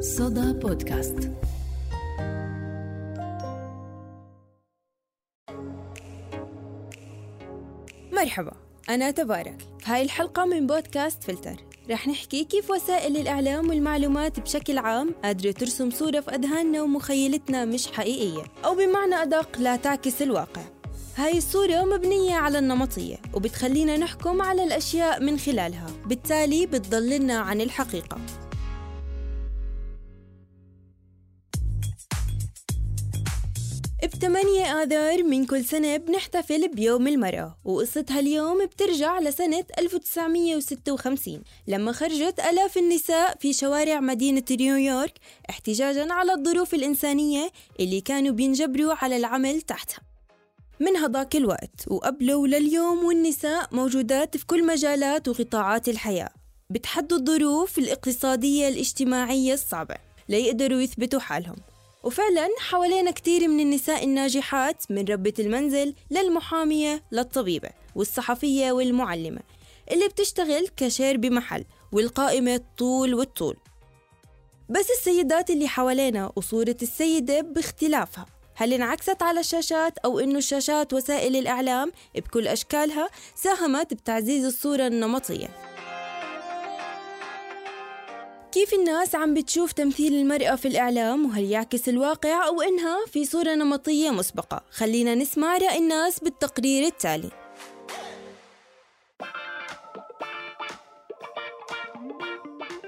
صدى بودكاست. مرحبا، أنا تبارك. في هاي الحلقة من بودكاست فلتر رح نحكي كيف وسائل الإعلام والمعلومات بشكل عام قادرة ترسم صورة في أذهاننا ومخيلتنا مش حقيقية، أو بمعنى أدق لا تعكس الواقع. هاي الصورة مبنية على النمطية وبتخلينا نحكم على الأشياء من خلالها، بالتالي بتضللنا عن الحقيقة. ب8 آذار من كل سنة بنحتفل بيوم المرأة، وقصتها اليوم بترجع لسنة 1956 لما خرجت آلاف النساء في شوارع مدينة نيويورك احتجاجاً على الظروف الإنسانية اللي كانوا بينجبروا على العمل تحتها. من هذاك الوقت وقبله لليوم والنساء موجودات في كل مجالات وقطاعات الحياة، بتحدوا الظروف الاقتصادية الاجتماعية الصعبة ليقدروا يثبتوا حالهم. وفعلاً حوالينا كتير من النساء الناجحات، من ربة المنزل للمحامية للطبيبة والصحفية والمعلمة، اللي بتشتغل كاشير بمحل، والقائمة طول والطول. بس السيدات اللي حوالينا وصورة السيدة باختلافها، هل انعكست على الشاشات، أو إنه الشاشات وسائل الإعلام بكل أشكالها ساهمت بتعزيز الصورة النمطية؟ كيف الناس عم بتشوف تمثيل المرأة في الإعلام، وهل يعكس الواقع أو إنها في صورة نمطية مسبقة؟ خلينا نسمع رأي الناس بالتقرير التالي.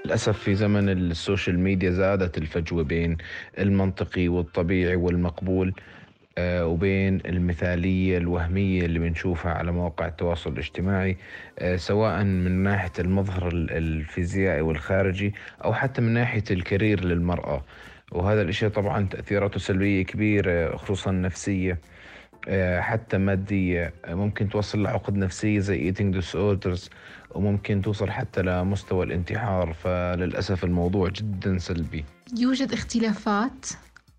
للأسف في زمن السوشيال ميديا زادت الفجوة بين المنطقي والطبيعي والمقبول، وبين المثالية الوهمية اللي بنشوفها على مواقع التواصل الاجتماعي، سواء من ناحية المظهر الفيزيائي والخارجي أو حتى من ناحية الكارير للمرأة. وهذا الإشي طبعا تأثيراته سلبية كبيرة، خصوصا نفسية حتى مادية. ممكن توصل لعقد نفسية زي eating disorders، وممكن توصل حتى لمستوى الانتحار. فللأسف الموضوع جدا سلبي. يوجد اختلافات،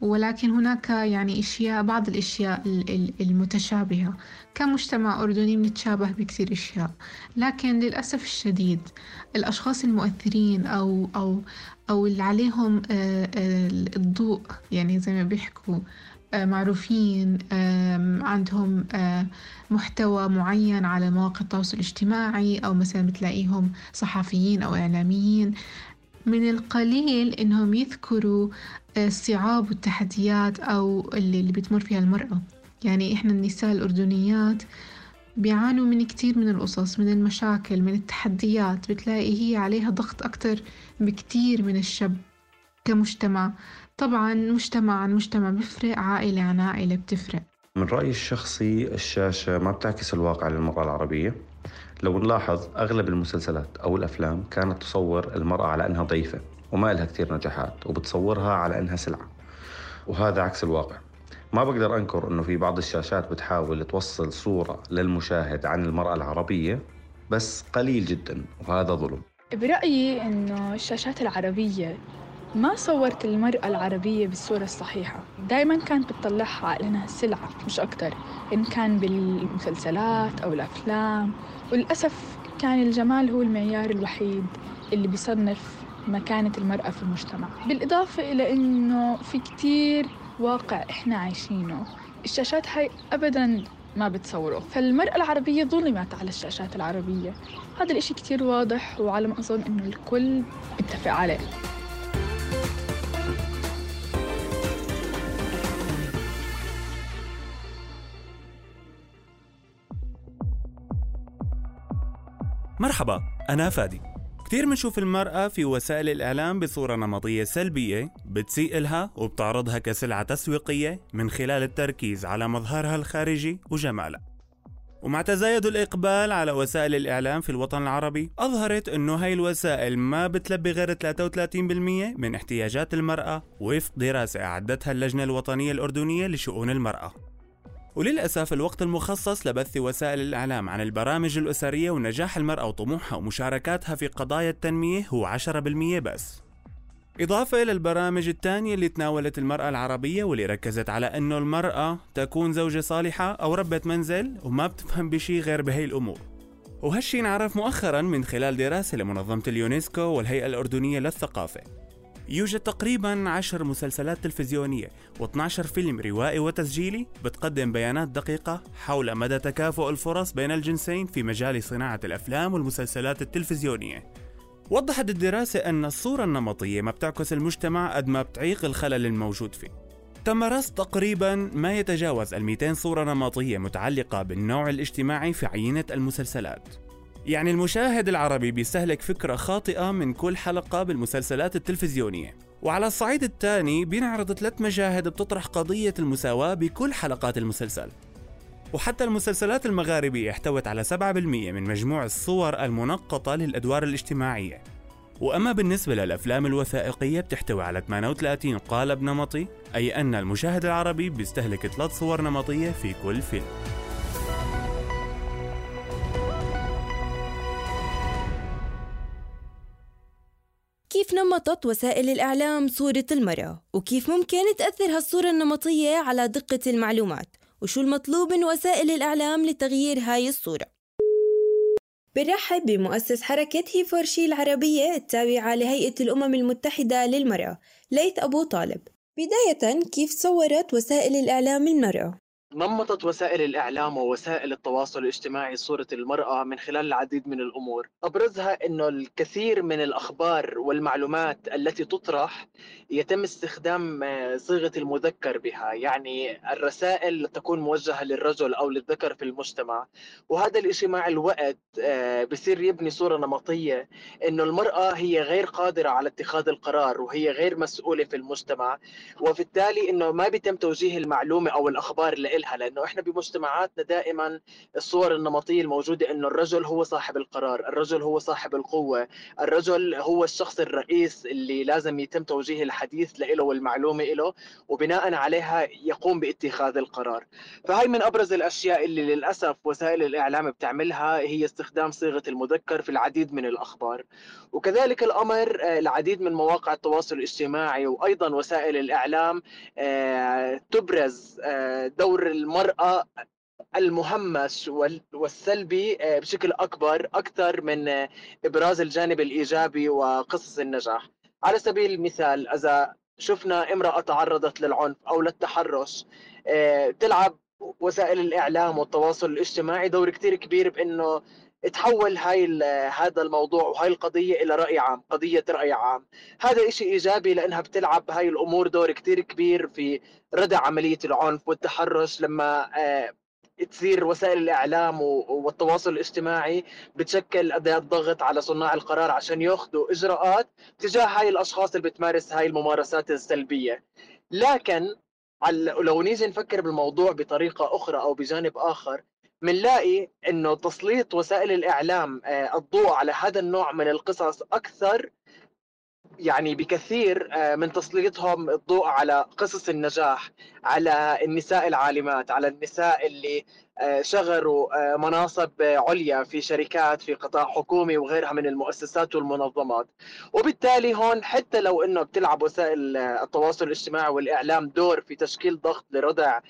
ولكن هناك يعني بعض الأشياء المتشابهة. كمجتمع أردني بنتشابه بكثير أشياء، لكن للأسف الشديد الأشخاص المؤثرين أو اللي عليهم الضوء، يعني زي ما بيحكوا معروفين، عندهم محتوى معين على مواقع التواصل الاجتماعي، أو مثلا بتلاقيهم صحفيين أو إعلاميين، من القليل إنهم يذكروا الصعاب والتحديات أو اللي بتمر فيها المرأة. يعني إحنا النساء الأردنيات بيعانوا من كتير من القصص، من المشاكل، من التحديات، بتلاقي هي عليها ضغط أكتر بكتير من الشاب. كمجتمع طبعاً، مجتمع عن مجتمع بيفرق، عائلة عن عائلة بتفرق. من رأيي الشخصي الشاشة ما بتعكس الواقع للمرأة العربية. لو نلاحظ أغلب المسلسلات أو الأفلام كانت تصور المرأة على أنها ضعيفة وما لها كتير نجاحات، وبتصورها على أنها سلعة، وهذا عكس الواقع. ما بقدر أنكر أنه في بعض الشاشات بتحاول توصل صورة للمشاهد عن المرأة العربية، بس قليل جدا، وهذا ظلم. برأيي أنه الشاشات العربية ما صورت المرأة العربية بالصورة الصحيحة، دايماً كانت بتطلعها على أنها سلعة مش أكتر، إن كان بالمسلسلات أو الأفلام. وللأسف كان الجمال هو المعيار الوحيد اللي بيصنف مكانة المرأة في المجتمع، بالإضافة إلى أنه في كتير واقع إحنا عايشينه الشاشات هاي أبداً ما بتصوره. فالمرأة العربية ظلمت على الشاشات العربية، هذا الإشي كتير واضح، وعلى ما أظن أنه الكل بيتفق عليه. مرحبا، أنا فادي. كتير منشوف المرأة في وسائل الإعلام بصورة نمطية سلبية، بتسيء لها وبتعرضها كسلعة تسويقية من خلال التركيز على مظهرها الخارجي وجمالها. ومع تزايد الإقبال على وسائل الإعلام في الوطن العربي، أظهرت أنه هاي الوسائل ما بتلبي غير 33% من احتياجات المرأة، وفق دراسة أعدتها اللجنة الوطنية الأردنية لشؤون المرأة. وللأسف الوقت المخصص لبث وسائل الإعلام عن البرامج الأسرية ونجاح المرأة وطموحها ومشاركاتها في قضايا التنمية هو 10% بس، إضافة إلى البرامج الثانية اللي تناولت المرأة العربية واللي ركزت على أنه المرأة تكون زوجة صالحة أو ربة منزل، وما بتفهم بشي غير بهي الأمور. وهالشي نعرف مؤخراً من خلال دراسة لمنظمة اليونسكو والهيئة الأردنية للثقافة، يوجد تقريباً 10 مسلسلات تلفزيونية و12 فيلم روائي وتسجيلي بتقدم بيانات دقيقة حول مدى تكافؤ الفرص بين الجنسين في مجال صناعة الأفلام والمسلسلات التلفزيونية. وضحت الدراسة أن الصورة النمطية ما بتعكس المجتمع قد ما بتعيق الخلل الموجود فيه. تم رصد تقريباً ما يتجاوز 200 صورة نمطية متعلقة بالنوع الاجتماعي في عينة المسلسلات. يعني المشاهد العربي بيستهلك فكرة خاطئة من كل حلقة بالمسلسلات التلفزيونية. وعلى الصعيد الثاني بينعرض 3 مشاهد بتطرح قضية المساواة بكل حلقات المسلسل. وحتى المسلسلات المغاربية احتوت على 7% من مجموع الصور المنقطة للأدوار الاجتماعية. وأما بالنسبة للأفلام الوثائقية بتحتوي على 38 قالب نمطي، أي أن المشاهد العربي بيستهلك 3 صور نمطية في كل فيلم. كيف نمطت وسائل الإعلام صورة المرأة؟ وكيف ممكن تأثر هالصورة النمطية على دقة المعلومات؟ وشو المطلوب من وسائل الإعلام لتغيير هاي الصورة؟ برحب بمؤسس حركة فورشيل عربية التابعة لهيئة الأمم المتحدة للمرأة ليث أبو طالب. بداية، كيف صورت وسائل الإعلام المرأة؟ نمطت وسائل الإعلام ووسائل التواصل الاجتماعي صورة المرأة من خلال العديد من الأمور، أبرزها أنه الكثير من الأخبار والمعلومات التي تطرح يتم استخدام صيغة المذكر بها، يعني الرسائل تكون موجهة للرجل أو للذكر في المجتمع، وهذا الإشي مع الوقت بصير يبني صورة نمطية أنه المرأة هي غير قادرة على اتخاذ القرار وهي غير مسؤولة في المجتمع، وفي التالي أنه ما بيتم توجيه المعلومة أو الأخبار لأنه إحنا بمجتمعاتنا دائما الصور النمطية الموجودة أنه الرجل هو صاحب القرار، الرجل هو صاحب القوة، الرجل هو الشخص الرئيس اللي لازم يتم توجيه الحديث له والمعلومة له وبناء عليها يقوم باتخاذ القرار. فهي من أبرز الأشياء اللي للأسف وسائل الإعلام بتعملها هي استخدام صيغة المذكر في العديد من الأخبار. وكذلك الأمر العديد من مواقع التواصل الاجتماعي وأيضا وسائل الإعلام تبرز دور المرأة المهمش والسلبي بشكل أكبر أكثر من إبراز الجانب الإيجابي وقصص النجاح. على سبيل المثال، إذا شفنا امرأة تعرضت للعنف أو للتحرش، تلعب وسائل الإعلام والتواصل الاجتماعي دور كتير كبير بأنه تحول هذا الموضوع وهي القضية إلى رأي عام، قضية رأي عام. هذا إشي إيجابي لأنها بتلعب هاي الأمور دور كتير كبير في ردع عملية العنف والتحرش. لما تصير وسائل الإعلام والتواصل الاجتماعي بتشكل أداة ضغط على صناع القرار عشان يأخذوا إجراءات تجاه هاي الأشخاص اللي بتمارس هاي الممارسات السلبية. لكن لو نيجي نفكر بالموضوع بطريقة أخرى أو بجانب آخر، منلاقي أنه تسليط وسائل الإعلام الضوء على هذا النوع من القصص أكثر يعني بكثير من تسليطهم الضوء على قصص النجاح، على النساء العالمات، على النساء اللي شغلوا مناصب عليا في شركات في قطاع حكومي وغيرها من المؤسسات والمنظمات. وبالتالي هون حتى لو انه بتلعب وسائل التواصل الاجتماعي والإعلام دور في تشكيل ضغط لردع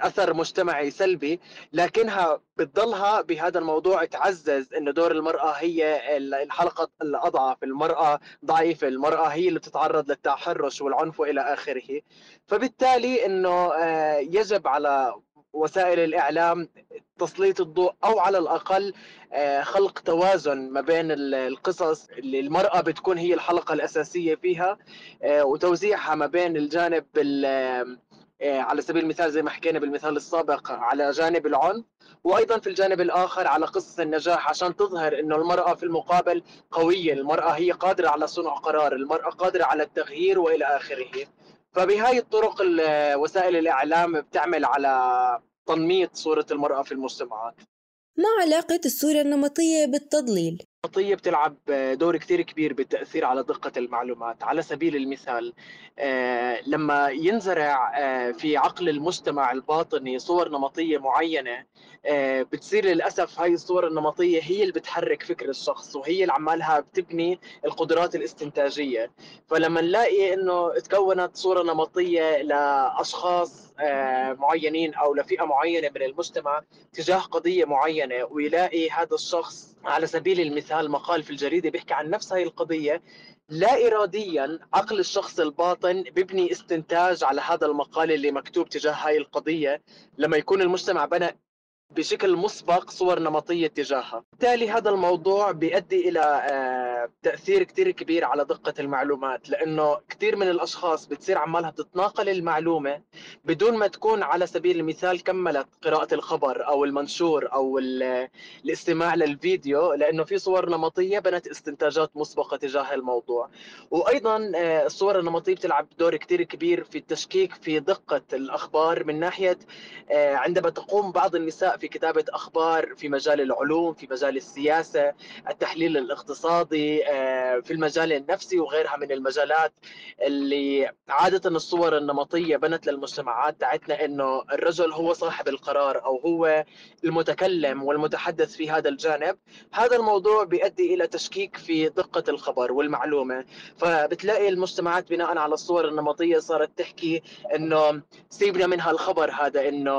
أثر مجتمعي سلبي، لكنها بتضلها بهذا الموضوع تعزز أن دور المرأة هي الحلقة الأضعف، المرأة ضعيفة، المرأة هي اللي بتتعرض للتحرش والعنف وإلى آخره. فبالتالي أنه يجب على وسائل الإعلام تسليط الضوء أو على الأقل خلق توازن ما بين القصص اللي المرأة بتكون هي الحلقة الأساسية فيها وتوزيعها ما بين الجانب على سبيل المثال زي ما حكينا بالمثال السابق على جانب العنف، وأيضا في الجانب الآخر على قصص النجاح عشان تظهر أنه المرأة في المقابل قوية، المرأة هي قادرة على صنع قرار، المرأة قادرة على التغيير وإلى آخره. فبهاي الطرق وسائل الإعلام بتعمل على تنميط صورة المرأة في المجتمعات. ما علاقة الصورة النمطية بالتضليل؟ النمطية بتلعب دور كتير كبير بالتأثير على دقة المعلومات. على سبيل المثال، لما ينزرع في عقل المجتمع الباطني صور نمطية معينة، بتصير للأسف هاي الصور النمطية هي اللي بتحرك فكر الشخص وهي اللي عمالها بتبني القدرات الاستنتاجية. فلما نلاقي إنه تكونت صورة نمطية لأشخاص معينين أو لفئة معينة من المجتمع تجاه قضية معينة، ويلاقي هذا الشخص على سبيل المثال نفسها. المقال في الجريدة بيحكي عن نفس هاي القضية، لا إراديا عقل الشخص الباطن ببني استنتاج على هذا المقال اللي مكتوب تجاه هاي القضية لما يكون المجتمع بنى بشكل مسبق صور نمطية تجاهها. بالتالي هذا الموضوع بيؤدي إلى تأثير كتير كبير على دقة المعلومات، لأنه كتير من الأشخاص بتصير عمالها بتتناقل المعلومة بدون ما تكون على سبيل المثال كملت قراءة الخبر أو المنشور أو الاستماع للفيديو، لأنه في صور نمطية بنت استنتاجات مسبقة تجاه الموضوع. وأيضا الصور النمطية بتلعب دور كتير كبير في التشكيك في دقة الأخبار، من ناحية عندما تقوم بعض النساء في كتابة أخبار في مجال العلوم، في مجال السياسة، التحليل الاقتصادي، في المجال النفسي وغيرها من المجالات اللي عادة الصور النمطية بنت للمجتمعات تاعتنا إنه الرجل هو صاحب القرار أو هو المتكلم والمتحدث في هذا الجانب. هذا الموضوع بيؤدي إلى تشكيك في دقة الخبر والمعلومة، فبتلاقي المجتمعات بناء على الصور النمطية صارت تحكي إنه سيبنا منها الخبر هذا، إنه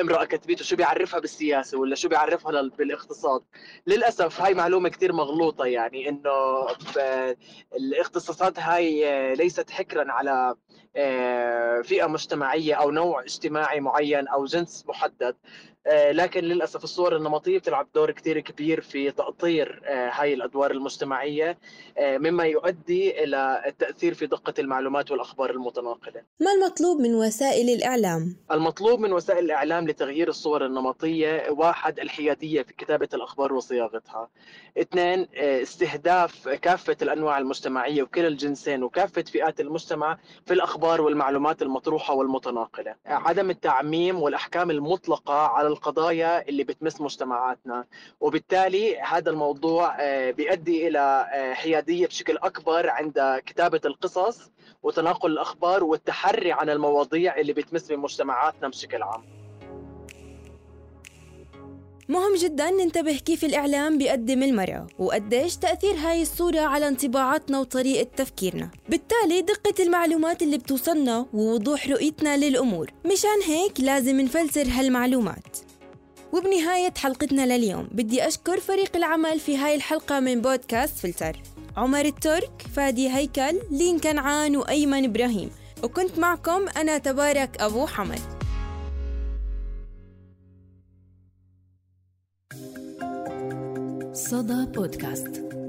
امرأة كتبته شو بيعرفها بالسياسة ولا شو بيعرفها بالاقتصاد. للأسف هاي معلومة كتير مغلوطة، يعني إنه الاختصاصات هاي ليست حكرا على فئة مجتمعية أو نوع اجتماعي معين أو جنس محدد، لكن للأسف الصور النمطية بتلعب دور كتير كبير في تأطير هاي الأدوار المجتمعية، مما يؤدي إلى التأثير في دقة المعلومات والأخبار المتناقلة. ما المطلوب من وسائل الإعلام؟ المطلوب من وسائل الإعلام لتغيير الصور النمطية، واحد، الحيادية في كتابة الأخبار وصياغتها. اثنين، استهداف كافة الأنواع المجتمعية وكلا الجنسين وكافة فئات المجتمع في الأخبار والمعلومات المطروحة والمتناقلة. عدم التعميم والأحكام المطلقة على القضايا اللي بتمس مجتمعاتنا، وبالتالي هذا الموضوع بيؤدي إلى حيادية بشكل أكبر عند كتابة القصص وتناقل الأخبار والتحري عن المواضيع اللي بتمس بمجتمعاتنا بشكل عام. مهم جداً ننتبه كيف الإعلام بيقدم المرأة وقديش تأثير هاي الصورة على انطباعاتنا وطريقة تفكيرنا، بالتالي دقة المعلومات اللي بتوصلنا ووضوح رؤيتنا للأمور. مشان هيك لازم نفلتر هالمعلومات. وبنهاية حلقتنا لليوم بدي أشكر فريق العمل في هاي الحلقة من بودكاست فلتر، عمر الترك، فادي هيكل، لين كنعان، وأيمن إبراهيم، وكنت معكم أنا تبارك أبو حمد. صدى بودكاست.